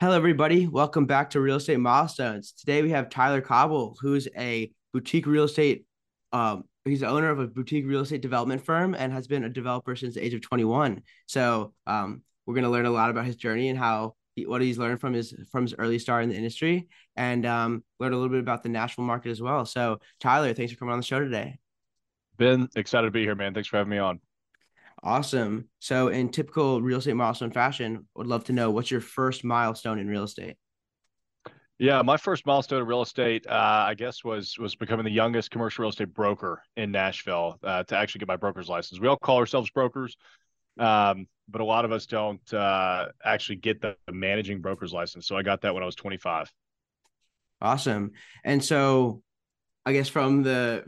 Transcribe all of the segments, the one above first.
Hello, everybody. Welcome back to Real Estate Milestones. Today, we have Tyler Cauble, who's a boutique real estate. He's the owner of a boutique real estate development firm and has been a developer since the age of 21. So we're going to learn a lot about his journey and how what he's learned from his early start in the industry, and learn a little bit about the Nashville market as well. So Tyler, thanks for coming on the show today. Ben, excited to be here, man. Thanks for having me on. Awesome. So in typical real estate milestone fashion, would love to know, what's your first milestone in real estate? Yeah, my first milestone in real estate, I guess, was becoming the youngest commercial real estate broker in Nashville to actually get my broker's license. We all call ourselves brokers, but a lot of us don't actually get the managing broker's license. So I got that when I was 25. Awesome. And so I guess from the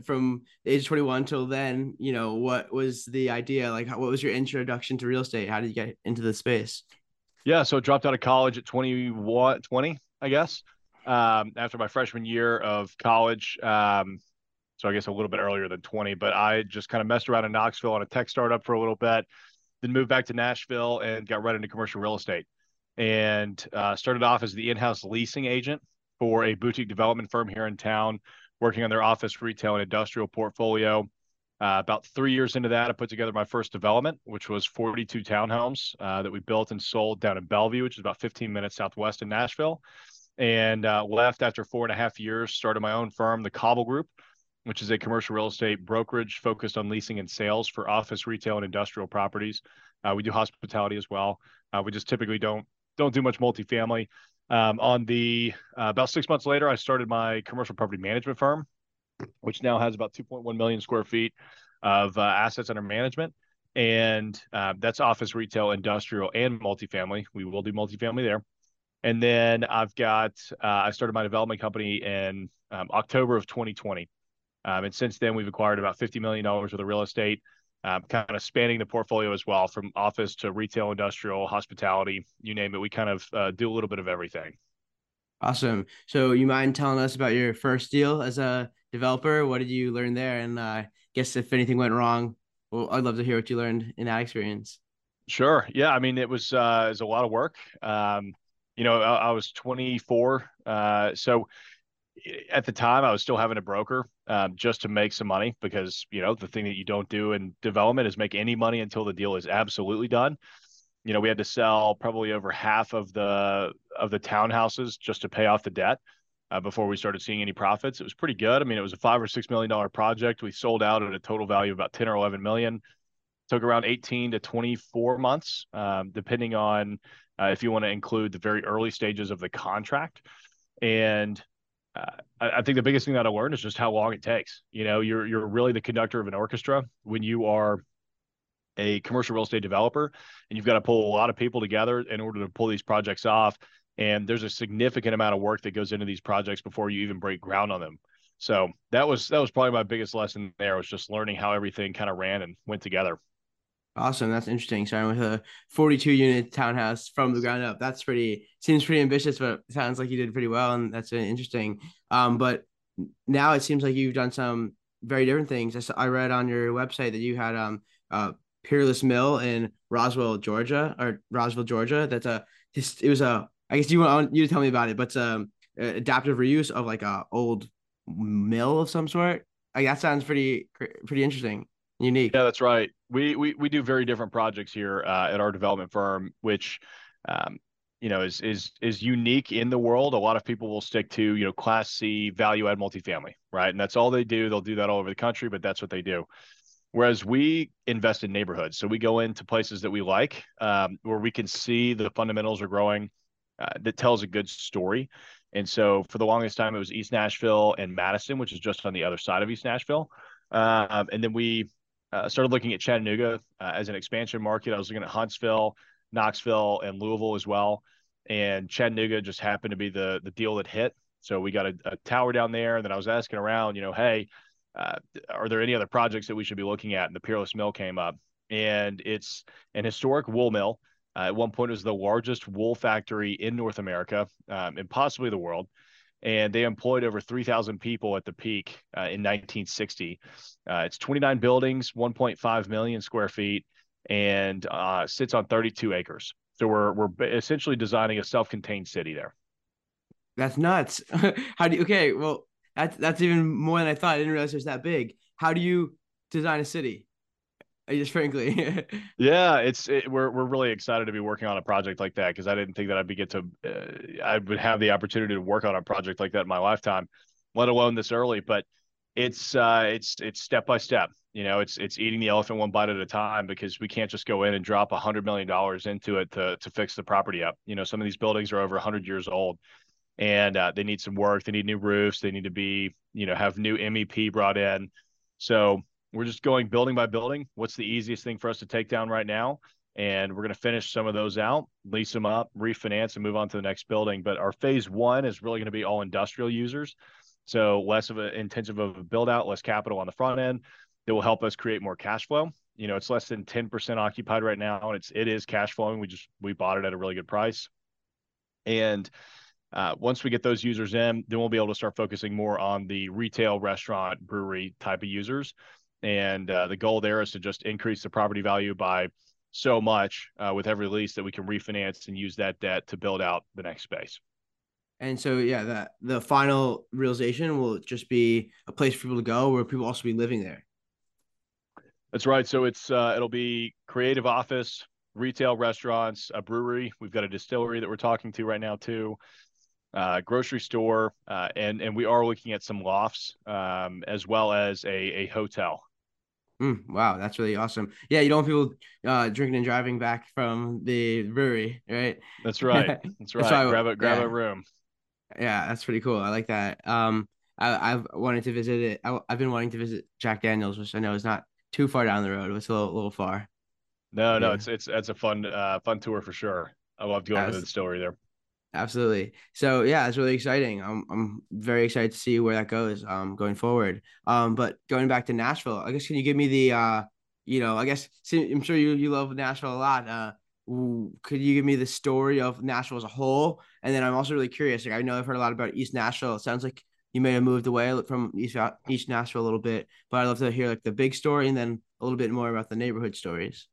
age of 21 till then, you know, what was the idea? Like, what was your introduction to real estate? How did you get into the space? Yeah, so I dropped out of college at 20, I guess, after my freshman year of college. So I guess a little bit earlier than 20, but I just kind of messed around in Knoxville on a tech startup for a little bit, then moved back to Nashville and got right into commercial real estate, and started off as the in-house leasing agent for a boutique development firm here in town, working on their office, retail, and industrial portfolio. About 3 years into that, I put together my first development, which was 42 townhomes that we built and sold down in Bellevue, which is about 15 minutes southwest of Nashville, and left after 4.5 years, started my own firm, The Cauble Group, which is a commercial real estate brokerage focused on leasing and sales for office, retail, and industrial properties. We do hospitality as well. We just typically don't do much multifamily. About 6 months later, I started my commercial property management firm, which now has about 2.1 million square feet of assets under management. And that's office, retail, industrial, and multifamily. We will do multifamily there. And then I started my development company in October of 2020. And since then, we've acquired about $50 million worth of real estate, kind of spanning the portfolio as well, from office to retail, industrial, hospitality, you name it. We kind of do a little bit of everything. Awesome. So you mind telling us about your first deal as a developer? What did you learn there? And I guess if anything went wrong, well, I'd love to hear what you learned in that experience. Sure. Yeah. I mean, it was a lot of work. You know, I was 24. So at the time, I was still having a broker just to make some money, because, you know, the thing that you don't do in development is make any money until the deal is absolutely done. You know, we had to sell probably over half of the townhouses just to pay off the debt before we started seeing any profits. It was pretty good. I mean, it was a $5 or $6 million project. We sold out at a total value of about 10 or 11 million. Took around 18 to 24 months, depending on if you want to include the very early stages of the contract. And I think the biggest thing that I learned is just how long it takes. You know, you're really the conductor of an orchestra when you are a commercial real estate developer, and you've got to pull a lot of people together in order to pull these projects off. And there's a significant amount of work that goes into these projects before you even break ground on them. So that was probably my biggest lesson there, was just learning how everything kind of ran and went together. Awesome. That's interesting. Starting with a 42-unit townhouse from the ground up. That's seems pretty ambitious, but it sounds like you did pretty well, and that's interesting. But now it seems like you've done some very different things. I read on your website that you had Peerless Mill in Roswell, Georgia. That's I guess you tell me about it, but it's adaptive reuse of like a old mill of some sort. Like, that sounds pretty interesting. Unique. Yeah, that's right. We do very different projects here at our development firm, which you know, is unique in the world. A lot of people will stick to, you know, Class C value add multifamily, right? And that's all they do. They'll do that all over the country, but that's what they do. Whereas we invest in neighborhoods, so we go into places that we like, where we can see the fundamentals are growing, that tells a good story. And so for the longest time, it was East Nashville and Madison, which is just on the other side of East Nashville, and then we started looking at Chattanooga as an expansion market. I was looking at Huntsville, Knoxville, and Louisville as well. And Chattanooga just happened to be the deal that hit. So we got a tower down there. And then I was asking around, you know, hey, are there any other projects that we should be looking at? And the Peerless Mill came up, and it's an historic wool mill. At one point it was the largest wool factory in North America, and possibly the world. And they employed over 3,000 people at the peak in 1960. It's 29 buildings, 1.5 million square feet, and sits on 32 acres. So we're essentially designing a self-contained city there. That's nuts. How do you, okay, well, that's even more than I thought. I didn't realize it was that big. How do you design a city? Just frankly. Yeah, we're really excited to be working on a project like that, because I didn't think that I'd I would have the opportunity to work on a project like that in my lifetime, let alone this early. But it's step by step. You know, it's eating the elephant one bite at a time, because we can't just go in and drop $100 million into it to fix the property up. You know, some of these buildings are over 100 years old, and they need some work. They need new roofs. They need to be, you know, have new MEP brought in. So we're just going building by building. What's the easiest thing for us to take down right now? And we're going to finish some of those out, lease them up, refinance, and move on to the next building. But our phase one is really going to be all industrial users. So less of an intensive of a build out, less capital on the front end. That will help us create more cash flow. You know, it's less than 10% occupied right now, and it is cash flowing. We bought it at a really good price. And once we get those users in, then we'll be able to start focusing more on the retail, restaurant, brewery type of users. And the goal there is to just increase the property value by so much with every lease that we can refinance and use that debt to build out the next space. And so, yeah, the final realization will just be a place for people to go where people also be living there. That's right. So it'll be creative office, retail, restaurants, a brewery. We've got a distillery that we're talking to right now too, grocery store, and we are looking at some lofts as well as a hotel. Wow, that's really awesome. Yeah, you don't want people drinking and driving back from the brewery, right? That's right. That's right. Grab a room. Yeah, that's pretty cool. I like that. I've wanted to visit it. I've been wanting to visit Jack Daniel's, which I know is not too far down the road. It's a little far. No, yeah. It's a fun tour for sure. I loved going to the distillery there. Absolutely. So yeah, it's really exciting. I'm very excited to see where that goes going forward. But going back to Nashville, I guess, can you give me the I'm sure you love Nashville a lot. Could you give me the story of Nashville as a whole? And then I'm also really curious. Like, I know I've heard a lot about East Nashville. It sounds like you may have moved away from East Nashville a little bit, but I'd love to hear like the big story and then a little bit more about the neighborhood stories.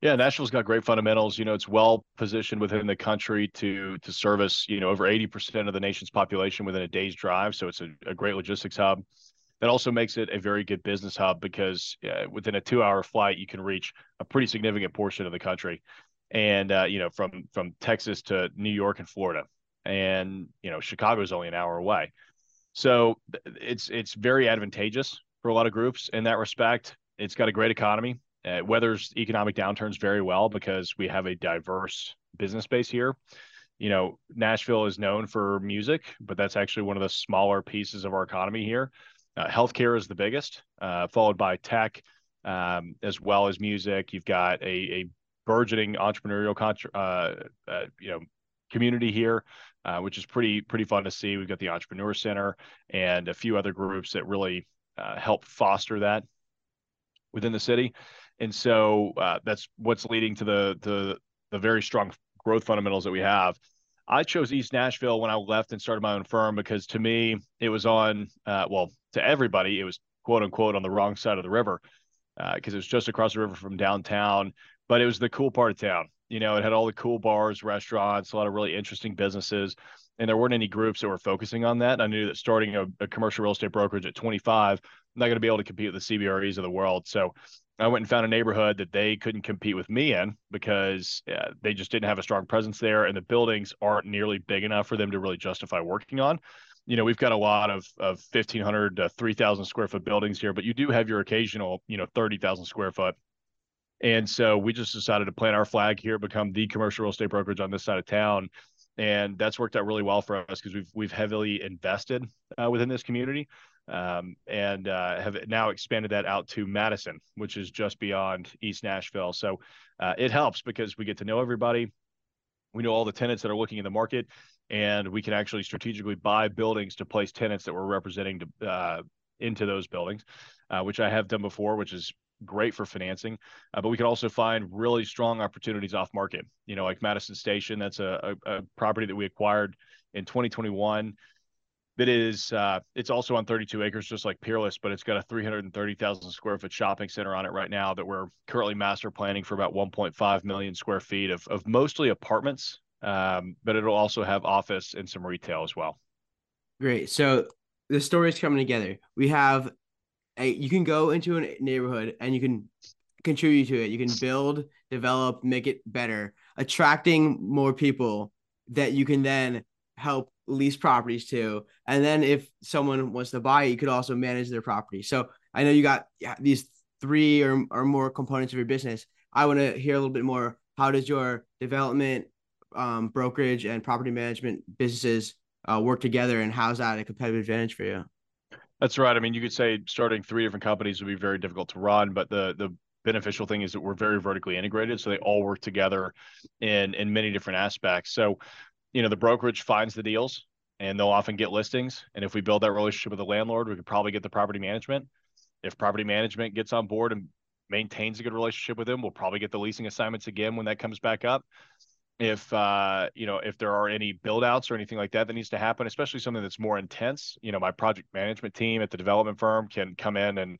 Yeah, Nashville's got great fundamentals. You know, it's well positioned within the country to service, you know, over 80% of the nation's population within a day's drive. So it's a great logistics hub. That also makes it a very good business hub because within a 2-hour flight, you can reach a pretty significant portion of the country. And, from Texas to New York and Florida, and, you know, Chicago is only an hour away. So it's very advantageous for a lot of groups in that respect. It's got a great economy. It weathers economic downturns very well because we have a diverse business base here. You know, Nashville is known for music, but that's actually one of the smaller pieces of our economy here. Healthcare is the biggest, followed by tech, as well as music. You've got a burgeoning entrepreneurial community here, which is pretty fun to see. We've got the Entrepreneur Center and a few other groups that really help foster that within the city. And so that's what's leading to the very strong growth fundamentals that we have. I chose East Nashville when I left and started my own firm because to me, it was to everybody, it was quote unquote on the wrong side of the river because it was just across the river from downtown, but it was the cool part of town. You know, it had all the cool bars, restaurants, a lot of really interesting businesses, and there weren't any groups that were focusing on that. I knew that starting a commercial real estate brokerage at 25, I'm not going to be able to compete with the CBREs of the world. So I went and found a neighborhood that they couldn't compete with me in because they just didn't have a strong presence there, and the buildings aren't nearly big enough for them to really justify working on. You know, we've got a lot of 1,500 to 3,000 square foot buildings here, but you do have your occasional, 30,000 square foot. And so we just decided to plant our flag here, become the commercial real estate brokerage on this side of town. And that's worked out really well for us because we've heavily invested within this community and have now expanded that out to Madison, which is just beyond East Nashville. So it helps because we get to know everybody. We know all the tenants that are looking in the market. and we can actually strategically buy buildings to place tenants that we're representing to, into those buildings, which I have done before, which is great for financing. But we can also find really strong opportunities off market, you know, like Madison Station. That's a property that we acquired in 2021. That is, it's also on 32 acres, just like Peerless, but it's got a 330,000 square foot shopping center on it right now that we're currently master planning for about 1.5 million square feet of mostly apartments, but it'll also have office and some retail as well. Great. So the story is coming together. We have, you can go into a neighborhood and you can contribute to it. You can build, develop, make it better, attracting more people that you can then help lease properties to. And then if someone wants to buy it, you could also manage their property. So I know you got these three or more components of your business. I want to hear a little bit more. How does your development, brokerage and property management businesses work together, and how's that a competitive advantage for you? That's right. I mean, you could say starting three different companies would be very difficult to run, but the beneficial thing is that we're very vertically integrated. So they all work together in many different aspects. So, you know, the brokerage finds the deals and they'll often get listings. And if we build that relationship with the landlord, we could probably get the property management. If property management gets on board and maintains a good relationship with them, we'll probably get the leasing assignments again when that comes back up. If, you know, if there are any build outs or anything like that that needs to happen, especially something that's more intense, you know, my project management team at the development firm can come in and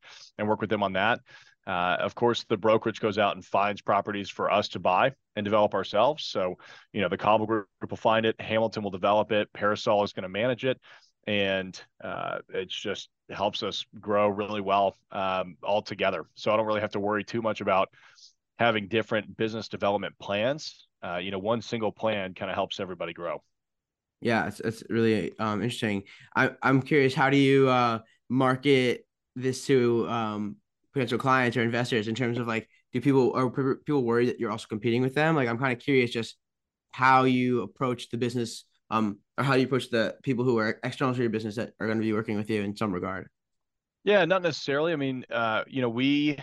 work with them on that. Of course, the brokerage goes out and finds properties for us to buy and develop ourselves. So, you know, the Cauble Group will find it, Hamilton will develop it, Parasol is going to manage it, and it just helps us grow really well all together. So I don't really have to worry too much about having different business development plans. You know, one single plan kind of helps everybody grow. Yeah, it's really interesting. I'm curious, how do you market this to potential clients or investors in terms of like, are people worried that you're also competing with them? Like, I'm kind of curious just how you approach the business or how you approach the people who are external to your business that are going to be working with you in some regard. Yeah, not necessarily. I mean, you know, we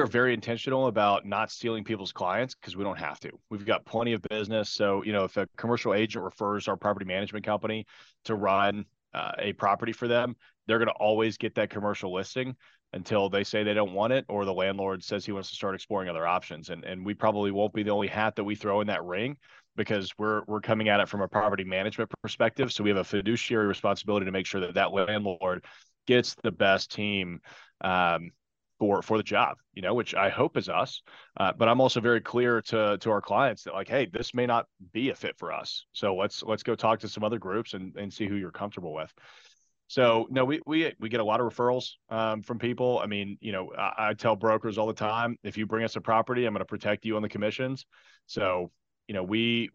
are very intentional about not stealing people's clients because we don't have to. We've got plenty of business. So, you know, if a commercial agent refers our property management company to run a property for them, they're going to always get that commercial listing until they say they don't want it or the landlord says he wants to start exploring other options. And we probably won't be the only hat that we throw in that ring because we're coming at it from a property management perspective. So we have a fiduciary responsibility to make sure that that landlord gets the best team for the job, you know, which I hope is us. But I'm also very clear to our clients that like, hey, this may not be a fit for us. So let's go talk to some other groups and see who you're comfortable with. So no, we get a lot of referrals from people. I mean, you know, I tell brokers all the time, if you bring us a property, I'm going to protect you on the commissions. So, you know, we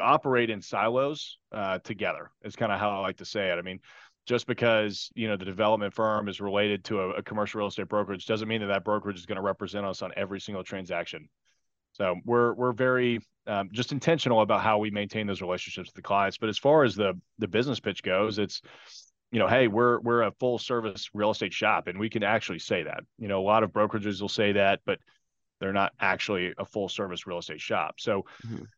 operate in silos together. It's kind of how I like to say it. I mean, just because, you know, the development firm is related to a commercial real estate brokerage doesn't mean that that brokerage is going to represent us on every single transaction. So we're very just intentional about how we maintain those relationships with the clients. But as far as the business pitch goes, it's, you know, hey, we're a full service real estate shop, and we can actually say that. You know, a lot of brokerages will say that, but they're not actually a full service real estate shop. So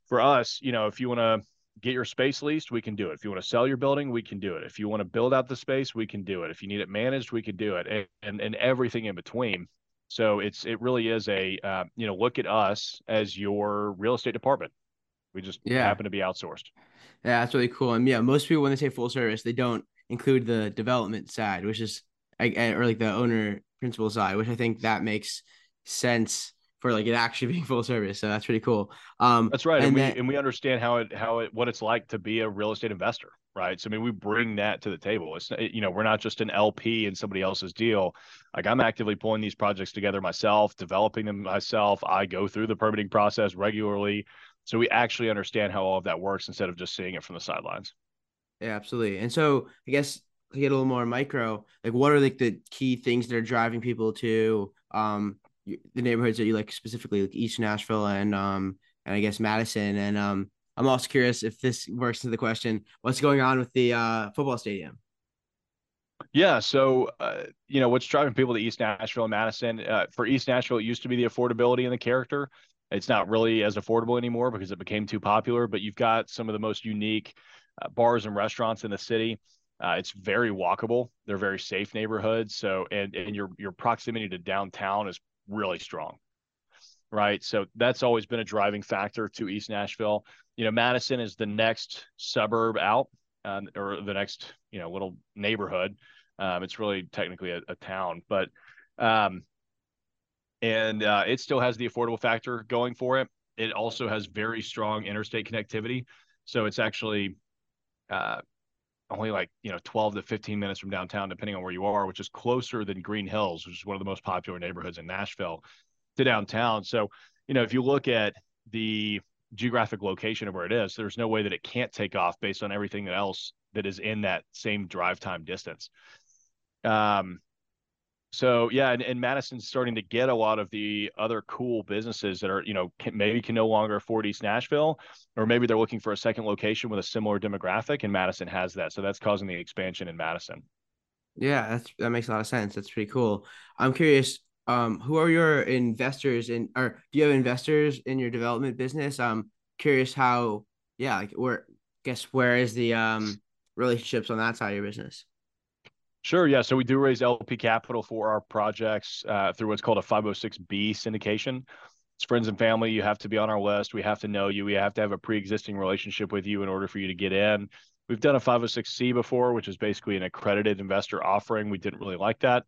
for us, you know, if you want to get your space leased, we can do it. If you want to sell your building, we can do it. If you want to build out the space, we can do it. If you need it managed, we can do it, and everything in between. So it really is a you know, look at us as your real estate department. We just happen to be outsourced. Yeah, that's really cool. And yeah, most people when they say full service, they don't include the development side, which is, or like the owner principal side, which I think that makes sense for like it actually being full service. So that's pretty cool. That's right. And we understand what it's like to be a real estate investor, right? So, I mean, we bring that to the table. It's, you know, we're not just an LP in somebody else's deal. Like, I'm actively pulling these projects together myself, developing them myself. I go through the permitting process regularly. So we actually understand how all of that works instead of just seeing it from the sidelines. Yeah, absolutely. And so I guess to get a little more micro, like what are like the key things that are driving people to the neighborhoods that you like, specifically like East Nashville and I guess Madison. And I'm also curious if this works into the question, what's going on with the football stadium? Yeah. So, you know, what's driving people to East Nashville and Madison? For East Nashville, it used to be the affordability and the character. It's not really as affordable anymore because it became too popular, but you've got some of the most unique bars and restaurants in the city. It's very walkable. They're very safe neighborhoods. So, and your proximity to downtown is really strong, right? So that's always been a driving factor to East Nashville. You know, Madison is the next suburb out, or the next, you know, little neighborhood. It's really technically a town, but, and it still has the affordable factor going for it. It also has very strong interstate connectivity. So it's actually, only like, 12 to 15 minutes from downtown, depending on where you are, which is closer than Green Hills, which is one of the most popular neighborhoods in Nashville, to downtown. So, you know, if you look at the geographic location of where it is, there's no way that it can't take off based on everything else that is in that same drive time distance. So yeah, and Madison's starting to get a lot of the other cool businesses that are, maybe can no longer afford East Nashville, or maybe they're looking for a second location with a similar demographic, and Madison has that. So that's causing the expansion in Madison. Yeah, that makes a lot of sense. That's pretty cool. I'm curious, who are your investors in, or do you have investors in your development business? I'm curious how, where is the relationships on that side of your business? Sure. Yeah. So we do raise LP capital for our projects through what's called a 506B syndication. It's friends and family. You have to be on our list. We have to know you. We have to have a pre-existing relationship with you in order for you to get in. We've done a 506C before, which is basically an accredited investor offering. We didn't really like that.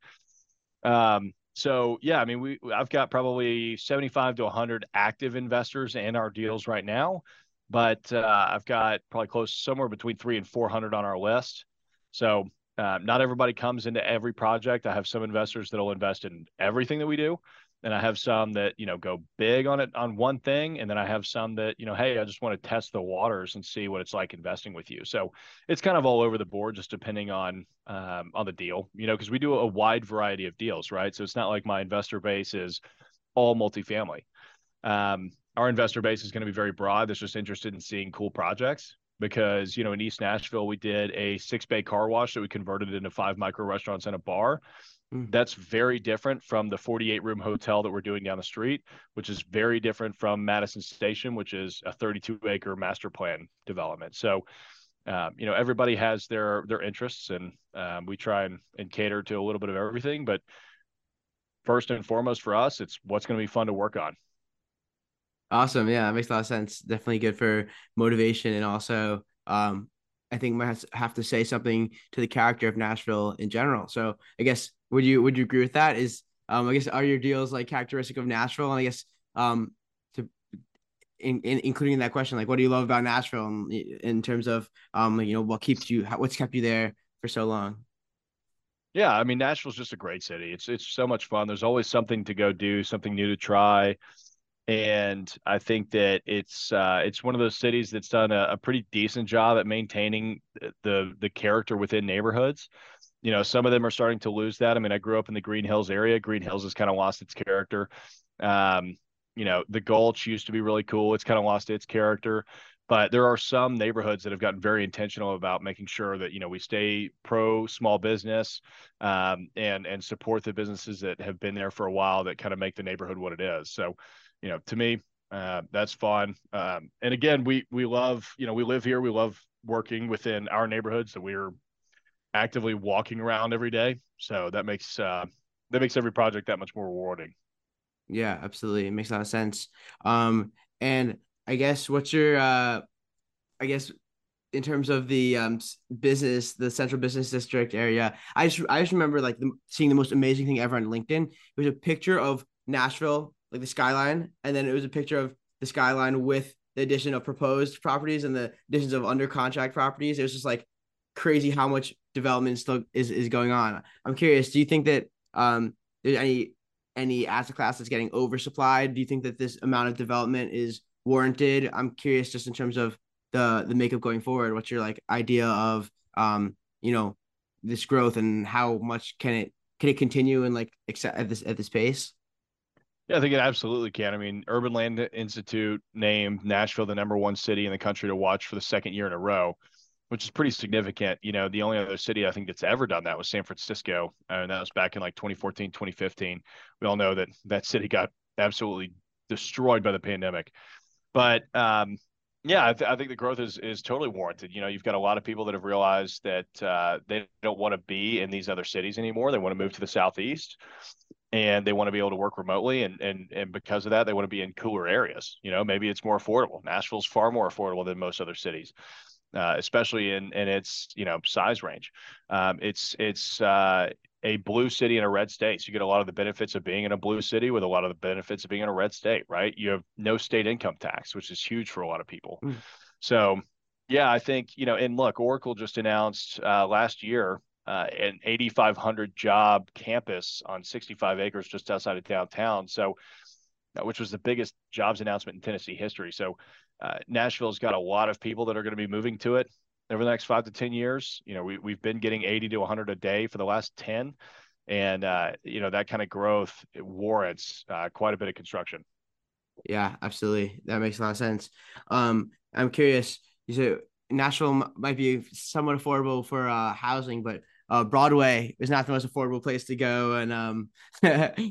So yeah, I mean, I've got probably 75 to 100 active investors in our deals right now, but I've got probably somewhere between 300 and 400 on our list. So not everybody comes into every project. I have some investors that'll invest in everything that we do. And I have some that, go big on it, on one thing. And then I have some that, hey, I just want to test the waters and see what it's like investing with you. So it's kind of all over the board, just depending on the deal, because we do a wide variety of deals, right? So it's not like my investor base is all multifamily. Our investor base is going to be very broad. That's just interested in seeing cool projects. Because, in East Nashville, we did a 6-bay car wash that we converted into 5 micro restaurants and a bar. Mm. That's very different from the 48-room hotel that we're doing down the street, which is very different from Madison Station, which is a 32-acre master plan development. So, everybody has their interests, and we try and cater to a little bit of everything. But first and foremost for us, it's what's going to be fun to work on. Awesome. Yeah, that makes a lot of sense. Definitely good for motivation. And also, I think might have to say something to the character of Nashville in general. So I guess, would you agree with that? Is, I guess, are your deals like characteristic of Nashville? And I guess, including in that question, like, what do you love about Nashville in terms of, what's kept you there for so long? Yeah. I mean, Nashville's just a great city. It's so much fun. There's always something to go do, something new to try. And I think that it's one of those cities that's done a pretty decent job at maintaining the character within neighborhoods. Some of them are starting to lose that. I mean, I grew up in the Green Hills area. Green Hills has kind of lost its character. The Gulch used to be really cool. It's kind of lost its character. But there are some neighborhoods that have gotten very intentional about making sure that, we stay pro small business, and support the businesses that have been there for a while that kind of make the neighborhood what it is. So, to me, that's fun. And again, we love, we live here. We love working within our neighborhoods that we're actively walking around every day. So that makes every project that much more rewarding. Yeah, absolutely. It makes a lot of sense. And I guess what's your, in terms of the business, the central business district area, I just remember seeing the most amazing thing ever on LinkedIn. It was a picture of Nashville, like the skyline. And then it was a picture of the skyline with the addition of proposed properties and the additions of under contract properties. It was just crazy how much development still is going on. I'm curious, do you think that there's any asset class that's getting oversupplied? Do you think that this amount of development is warranted? I'm curious, just in terms of the makeup going forward, what's your idea of this growth, and how much can it continue and at this pace? Yeah, I think it absolutely can. I mean, Urban Land Institute named Nashville the #1 city in the country to watch for the second year in a row, which is pretty significant. The only other city I think that's ever done that was San Francisco, and that was back in 2014, 2015. We all know that city got absolutely destroyed by the pandemic. But yeah, I think the growth is totally warranted. You know, you've got a lot of people that have realized that they don't want to be in these other cities anymore. They want to move to the Southeast, and they want to be able to work remotely. And because of that, they want to be in cooler areas. You know, maybe it's more affordable. Nashville's far more affordable than most other cities, especially in its, you know, size range. It's a blue city and a red state. So you get a lot of the benefits of being in a blue city with a lot of the benefits of being in a red state, right? You have no state income tax, which is huge for a lot of people. So yeah, I think, you know, and look, Oracle just announced last year an 8,500 job campus on 65 acres just outside of downtown. So, which was the biggest jobs announcement in Tennessee history. So Nashville's got a lot of people that are going to be moving to it over the next 5 to 10 years. You know, we've been getting 80 to 100 a day for the last 10. And, you know, that kind of growth warrants quite a bit of construction. Yeah, absolutely. That makes a lot of sense. I'm curious, you said Nashville might be somewhat affordable for housing, but Broadway is not the most affordable place to go and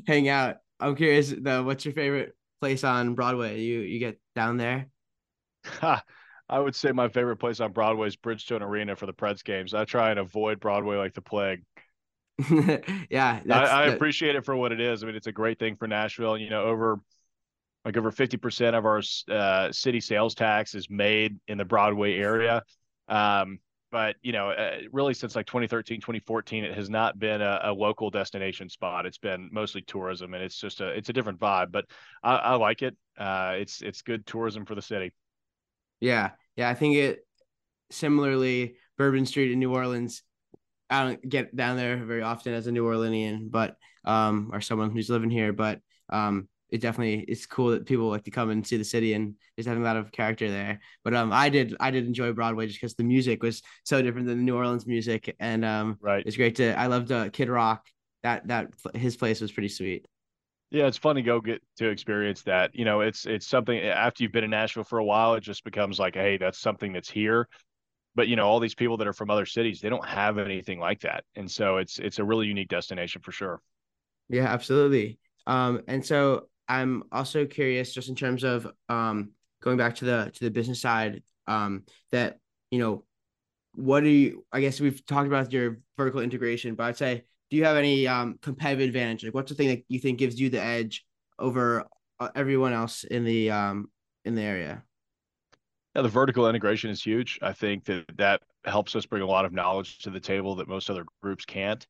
hang out. I'm curious, though, what's your favorite place on Broadway you get down there? I would say my favorite place on Broadway is Bridgestone Arena for the Preds games. I try and avoid Broadway like the plague. Yeah. I appreciate it for what it is. I mean, it's a great thing for Nashville. You know, over 50% of our city sales tax is made in the Broadway area. But, you know, really since like 2013, 2014, it has not been a local destination spot. It's been mostly tourism, and it's just it's a different vibe, but I like it. It's good tourism for the city. Yeah. Yeah. I think similarly, Bourbon Street in New Orleans, I don't get down there very often as a New Orleanian, but, or someone who's living here, but, it's cool that people like to come and see the city, and there's having a lot of character there. But, I did enjoy Broadway just because the music was so different than the New Orleans music. And, right. It's great I loved Kid Rock. That his place was pretty sweet. Yeah, it's fun to go get to experience that. You know, it's something after you've been in Nashville for a while, it just becomes like, hey, that's something that's here. But, you know, all these people that are from other cities, they don't have anything like that. And so it's a really unique destination for sure. Yeah, absolutely. And so I'm also curious just in terms of going back to the business side, that, you know, I guess we've talked about your vertical integration, but I'd say, do you have any competitive advantage? Like, what's the thing that you think gives you the edge over everyone else in the area? Yeah, the vertical integration is huge. I think that helps us bring a lot of knowledge to the table that most other groups can't.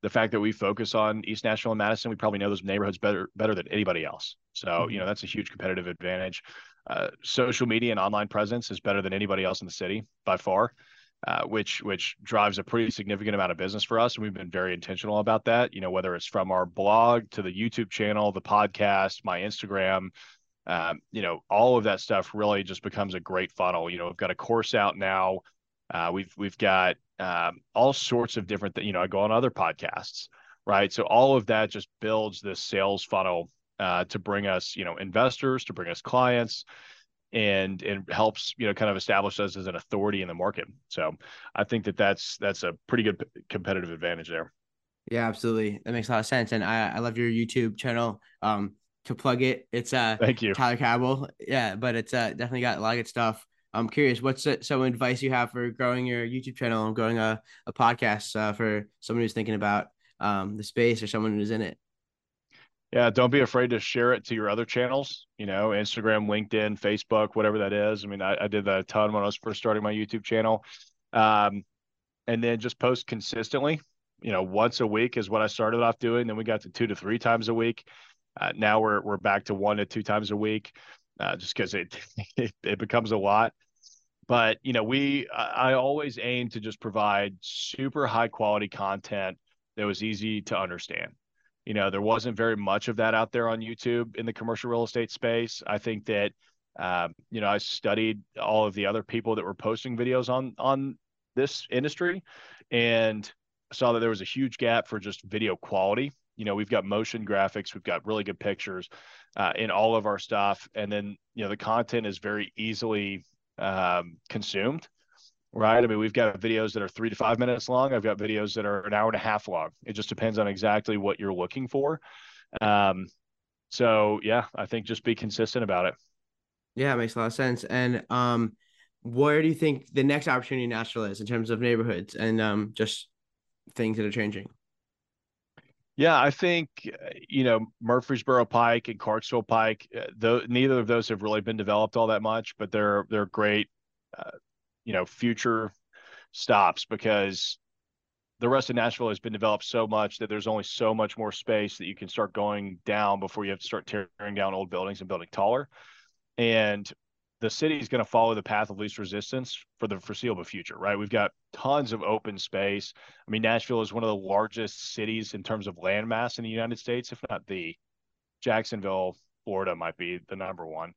The fact that we focus on East Nashville and Madison, we probably know those neighborhoods better than anybody else. So, you know, that's a huge competitive advantage. Social media and online presence is better than anybody else in the city by far. Which drives a pretty significant amount of business for us. And we've been very intentional about that, you know, whether it's from our blog to the YouTube channel, the podcast, my Instagram, you know, all of that stuff really just becomes a great funnel. You know, we've got a course out now. We've got all sorts of different things, you know, I go on other podcasts, right? So all of that just builds this sales funnel to bring us, you know, investors, to bring us clients, and helps, you know, kind of establish us as an authority in the market. So I think that's a pretty good competitive advantage there. Yeah, absolutely. That makes a lot of sense. And I love your YouTube channel. To plug it, it's thank you, Tyler Cauble. Yeah, but it's definitely got a lot of good stuff. I'm curious, what's some advice you have for growing your YouTube channel and growing a podcast for someone who's thinking about the space or someone who's in it? Yeah, don't be afraid to share it to your other channels, you know, Instagram, LinkedIn, Facebook, whatever that is. I mean, I did that a ton when I was first starting my YouTube channel. And then just post consistently, you know, once a week is what I started off doing. Then we got to 2 to 3 times a week. Now we're back to 1 to 2 times a week, just because it becomes a lot. But, you know, I always aim to just provide super high quality content that was easy to understand. You know, there wasn't very much of that out there on YouTube in the commercial real estate space. I think that, you know, I studied all of the other people that were posting videos on this industry and saw that there was a huge gap for just video quality. You know, we've got motion graphics, we've got really good pictures in all of our stuff. And then, you know, the content is very easily consumed. Right. I mean, we've got videos that are 3 to 5 minutes long. I've got videos that are an hour and a half long. It just depends on exactly what you're looking for. So yeah, I think just be consistent about it. Yeah, it makes a lot of sense. And where do you think the next opportunity in Nashville is in terms of neighborhoods and just things that are changing? Yeah, I think, you know, Murfreesboro Pike and Clarksville Pike, though neither of those have really been developed all that much, but they're great, you know, future stops, because the rest of Nashville has been developed so much that there's only so much more space that you can start going down before you have to start tearing down old buildings and building taller. And the city is going to follow the path of least resistance for the foreseeable future, right? We've got tons of open space. I mean, Nashville is one of the largest cities in terms of land mass in the United States, if not the Jacksonville, Florida might be the number one,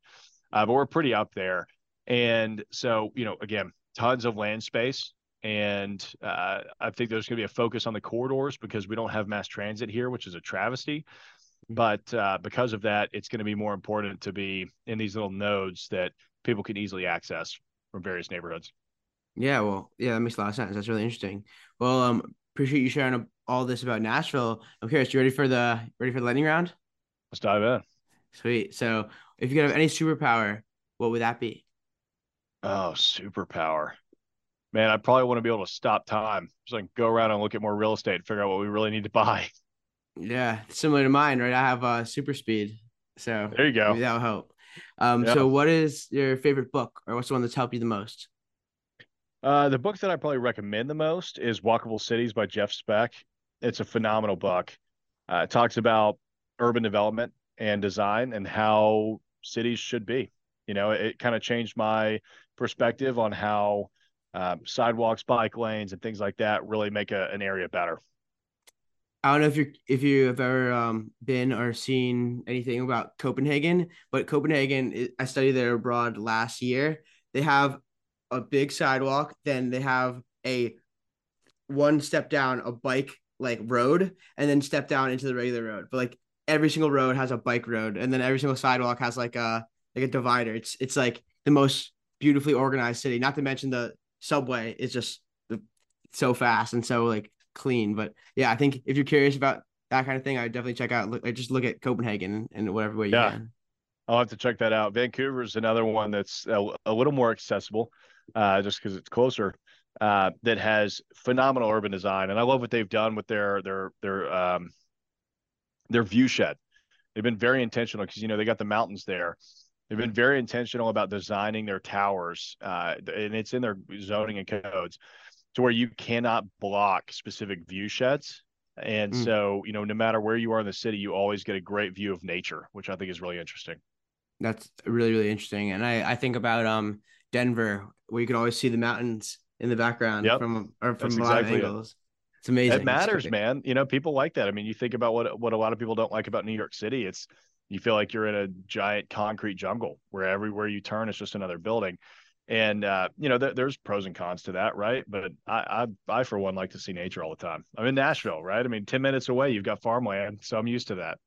but we're pretty up there. And so, you know, again, tons of land space. And I think there's going to be a focus on the corridors because we don't have mass transit here, which is a travesty. But because of that, it's going to be more important to be in these little nodes that people can easily access from various neighborhoods. Yeah, well, yeah, that makes a lot of sense. That's really interesting. Well, appreciate you sharing all this about Nashville. I'm curious, you ready for the lightning round? Let's dive in. Sweet. So if you could have any superpower, what would that be? Oh, superpower. Man, I probably want to be able to stop time so I can go around and look at more real estate and figure out what we really need to buy. Yeah, similar to mine, right? I have super speed. So there you go. That'll help. Yeah. So what is your favorite book, or what's the one that's helped you the most? The book that I probably recommend the most is Walkable Cities by Jeff Speck. It's a phenomenal book. It talks about urban development and design and how cities should be. You know, it kind of changed my perspective on how sidewalks, bike lanes, and things like that really make an area better. I don't know if you've ever been or seen anything about Copenhagen, but Copenhagen, I studied there abroad last year. They have a big sidewalk, then they have a one step down a bike like road, and then step down into the regular road. But like every single road has a bike road, and then every single sidewalk has like a divider. It's like the most beautifully organized city. Not to mention the subway is just so fast and so like clean. But yeah, I think if you're curious about that kind of thing, I would definitely check out, look at Copenhagen and whatever way you can. I'll have to check that out. Vancouver is another one that's a little more accessible, just because it's closer, that has phenomenal urban design. And I love what they've done with their view shed. They've been very intentional because, you know, they got the mountains there. They've been very intentional about designing their towers, and it's in their zoning and codes, to where you cannot block specific view sheds. And so, you know, no matter where you are in the city, you always get a great view of nature, which I think is really interesting. That's really, really interesting. And I think about Denver, where you can always see the mountains in the background from a lot of angles. It's amazing. It matters, man. You know, people like that. I mean, you think about what a lot of people don't like about New York City. It's, you feel like you're in a giant concrete jungle where everywhere you turn, it's just another building. And, you know, there's pros and cons to that, right? But I, for one, like to see nature all the time. I'm in Nashville, right? I mean, 10 minutes away, you've got farmland. So I'm used to that.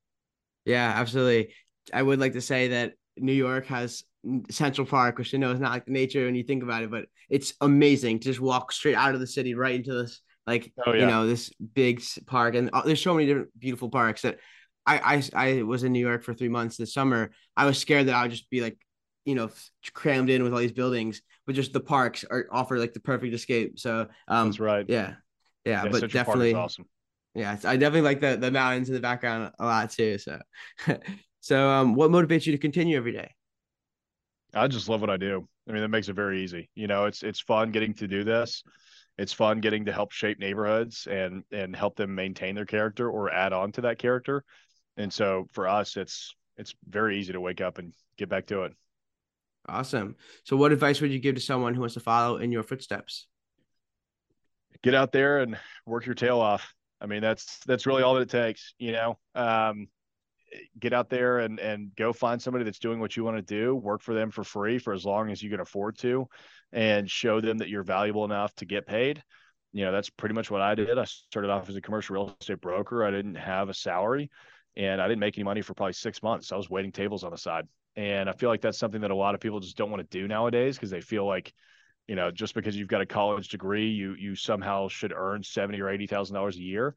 Yeah, absolutely. I would like to say that New York has Central Park, which, you know, is not like nature when you think about it, but it's amazing to just walk straight out of the city right into this, you know, this big park. And there's so many different beautiful parks that I was in New York for 3 months this summer. I was scared that I would just be like, you know, crammed in with all these buildings, but just the parks offer like the perfect escape. So that's right. Yeah but definitely awesome. Yeah, I definitely like the mountains in the background a lot too. So what motivates you to continue every day? I just love what I do. I mean, that makes it very easy. You know, it's fun getting to do this. It's fun getting to help shape neighborhoods and help them maintain their character or add on to that character. And so for us, it's very easy to wake up and get back to it. Awesome. So what advice would you give to someone who wants to follow in your footsteps? Get out there and work your tail off. I mean, that's really all that it takes, you know. Get out there and go find somebody that's doing what you want to do, work for them for free for as long as you can afford to, and show them that you're valuable enough to get paid. You know, that's pretty much what I did. I started off as a commercial real estate broker. I didn't have a salary and I didn't make any money for probably 6 months. I was waiting tables on the side. And I feel like that's something that a lot of people just don't want to do nowadays, because they feel like, you know, just because you've got a college degree, you somehow should earn $70,000 or $80,000 a year.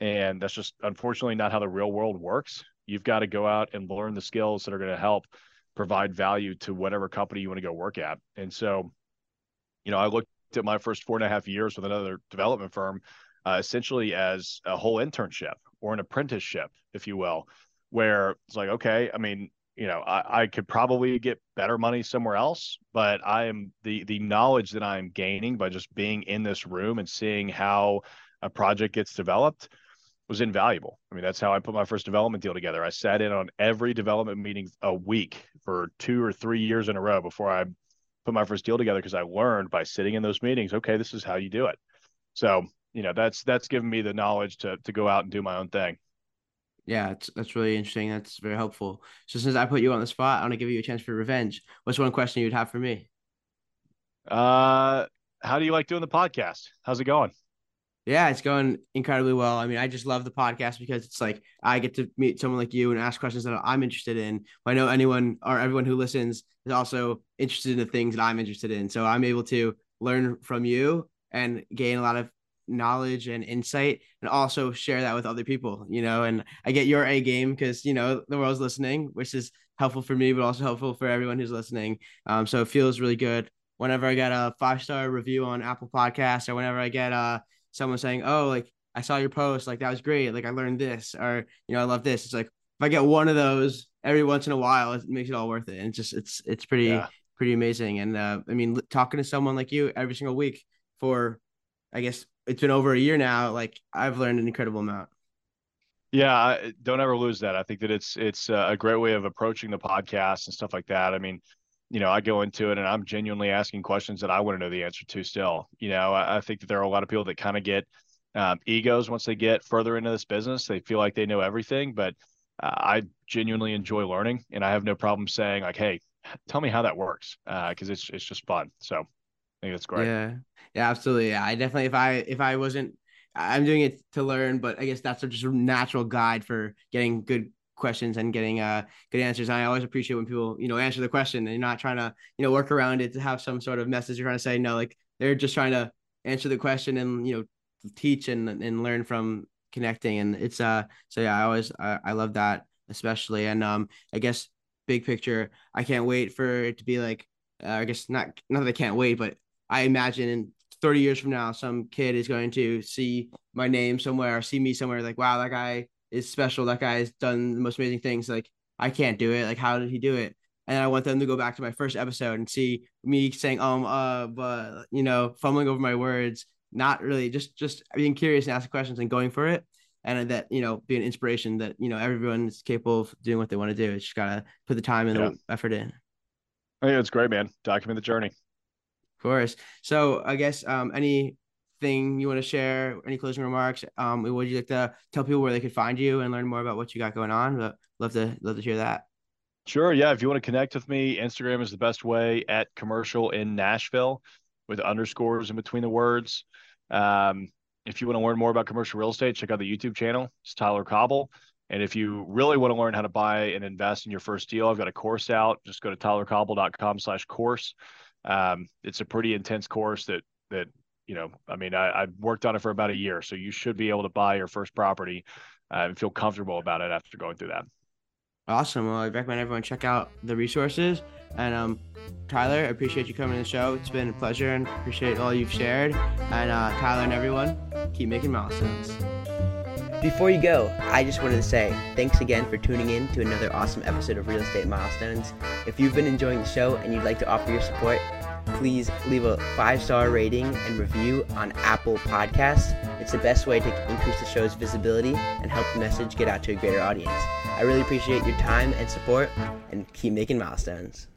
And that's just unfortunately not how the real world works. You've got to go out and learn the skills that are going to help provide value to whatever company you want to go work at. And so, you know, I looked at my first 4.5 years with another development firm, essentially as a whole internship or an apprenticeship, if you will, where it's like, okay, I mean, you know, I could probably get better money somewhere else, but I am the knowledge that I'm gaining by just being in this room and seeing how a project gets developed was invaluable. I mean, that's how I put my first development deal together. I sat in on every development meeting a week for 2 or 3 years in a row before I put my first deal together, because I learned by sitting in those meetings, okay, this is how you do it. So, you know, that's given me the knowledge to go out and do my own thing. Yeah, that's really interesting. That's very helpful. So since I put you on the spot, I want to give you a chance for revenge. What's one question you'd have for me? How do you like doing the podcast? How's it going? Yeah, it's going incredibly well. I mean, I just love the podcast because it's like I get to meet someone like you and ask questions that I'm interested in. I know anyone or everyone who listens is also interested in the things that I'm interested in. So I'm able to learn from you and gain a lot of knowledge and insight, and also share that with other people, you know, and I get your A game because, you know, the world's listening, which is helpful for me, but also helpful for everyone who's listening. So it feels really good whenever I get a 5-star review on Apple Podcasts, or whenever I get someone saying, oh, like I saw your post, like that was great. Like I learned this, or, you know, I love this. It's like, if I get one of those every once in a while, it makes it all worth it. And it's just, it's pretty amazing. And I mean, talking to someone like you every single week for, I guess, it's been over a year now. Like I've learned an incredible amount. Yeah. Don't ever lose that. I think that it's a great way of approaching the podcast and stuff like that. I mean, you know, I go into it and I'm genuinely asking questions that I want to know the answer to still. You know, I think that there are a lot of people that kind of get egos once they get further into this business. They feel like they know everything, but I genuinely enjoy learning, and I have no problem saying like, hey, tell me how that works. 'Cause it's just fun. So I think that's great. Yeah, absolutely. Yeah, I definitely, if I wasn't, I'm doing it to learn, but I guess that's just a natural guide for getting good questions and getting good answers. And I always appreciate when people, you know, answer the question and you're not trying to, you know, work around it to have some sort of message you're trying to say. No, like they're just trying to answer the question and, you know, teach and learn from connecting. And it's so yeah, I always, I love that especially. And I guess big picture, I can't wait for it to be like, I guess not that I can't wait, but I imagine in 30 years from now, some kid is going to see my name somewhere or see me somewhere like, wow, that guy is special. That guy has done the most amazing things. Like, I can't do it. Like, how did he do it? And I want them to go back to my first episode and see me saying, but, you know, fumbling over my words, not really just being curious and asking questions and going for it. And that, you know, be an inspiration that, you know, everyone is capable of doing what they want to do. It's just got to put the time and the effort in. I think it's great, man. Document the journey. Of course. So I guess anything you want to share, any closing remarks, would you like to tell people where they could find you and learn more about what you got going on? But love to hear that. Sure. Yeah. If you want to connect with me, Instagram is the best way, at commercial in Nashville with underscores in between the words. If you want to learn more about commercial real estate, check out the YouTube channel. It's Tyler Cauble. And if you really want to learn how to buy and invest in your first deal, I've got a course out. Just go to tylercauble.com/course. It's a pretty intense course that, you know, I mean, I've worked on it for about a year, so you should be able to buy your first property and feel comfortable about it after going through that. Awesome. Well, I recommend everyone check out the resources. And Tyler, I appreciate you coming to the show. It's been a pleasure, and appreciate all you've shared. And Tyler and everyone, keep making milestones. Before you go, I just wanted to say thanks again for tuning in to another awesome episode of Real Estate Milestones. If you've been enjoying the show and you'd like to offer your support, please leave a 5-star rating and review on Apple Podcasts. It's the best way to increase the show's visibility and help the message get out to a greater audience. I really appreciate your time and support, and keep making milestones.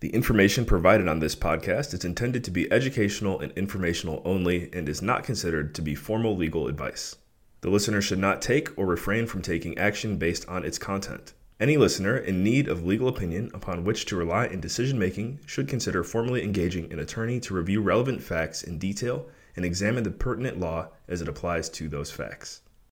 The information provided on this podcast is intended to be educational and informational only, and is not considered to be formal legal advice. The listener should not take or refrain from taking action based on its content. Any listener in need of legal opinion upon which to rely in decision-making should consider formally engaging an attorney to review relevant facts in detail and examine the pertinent law as it applies to those facts.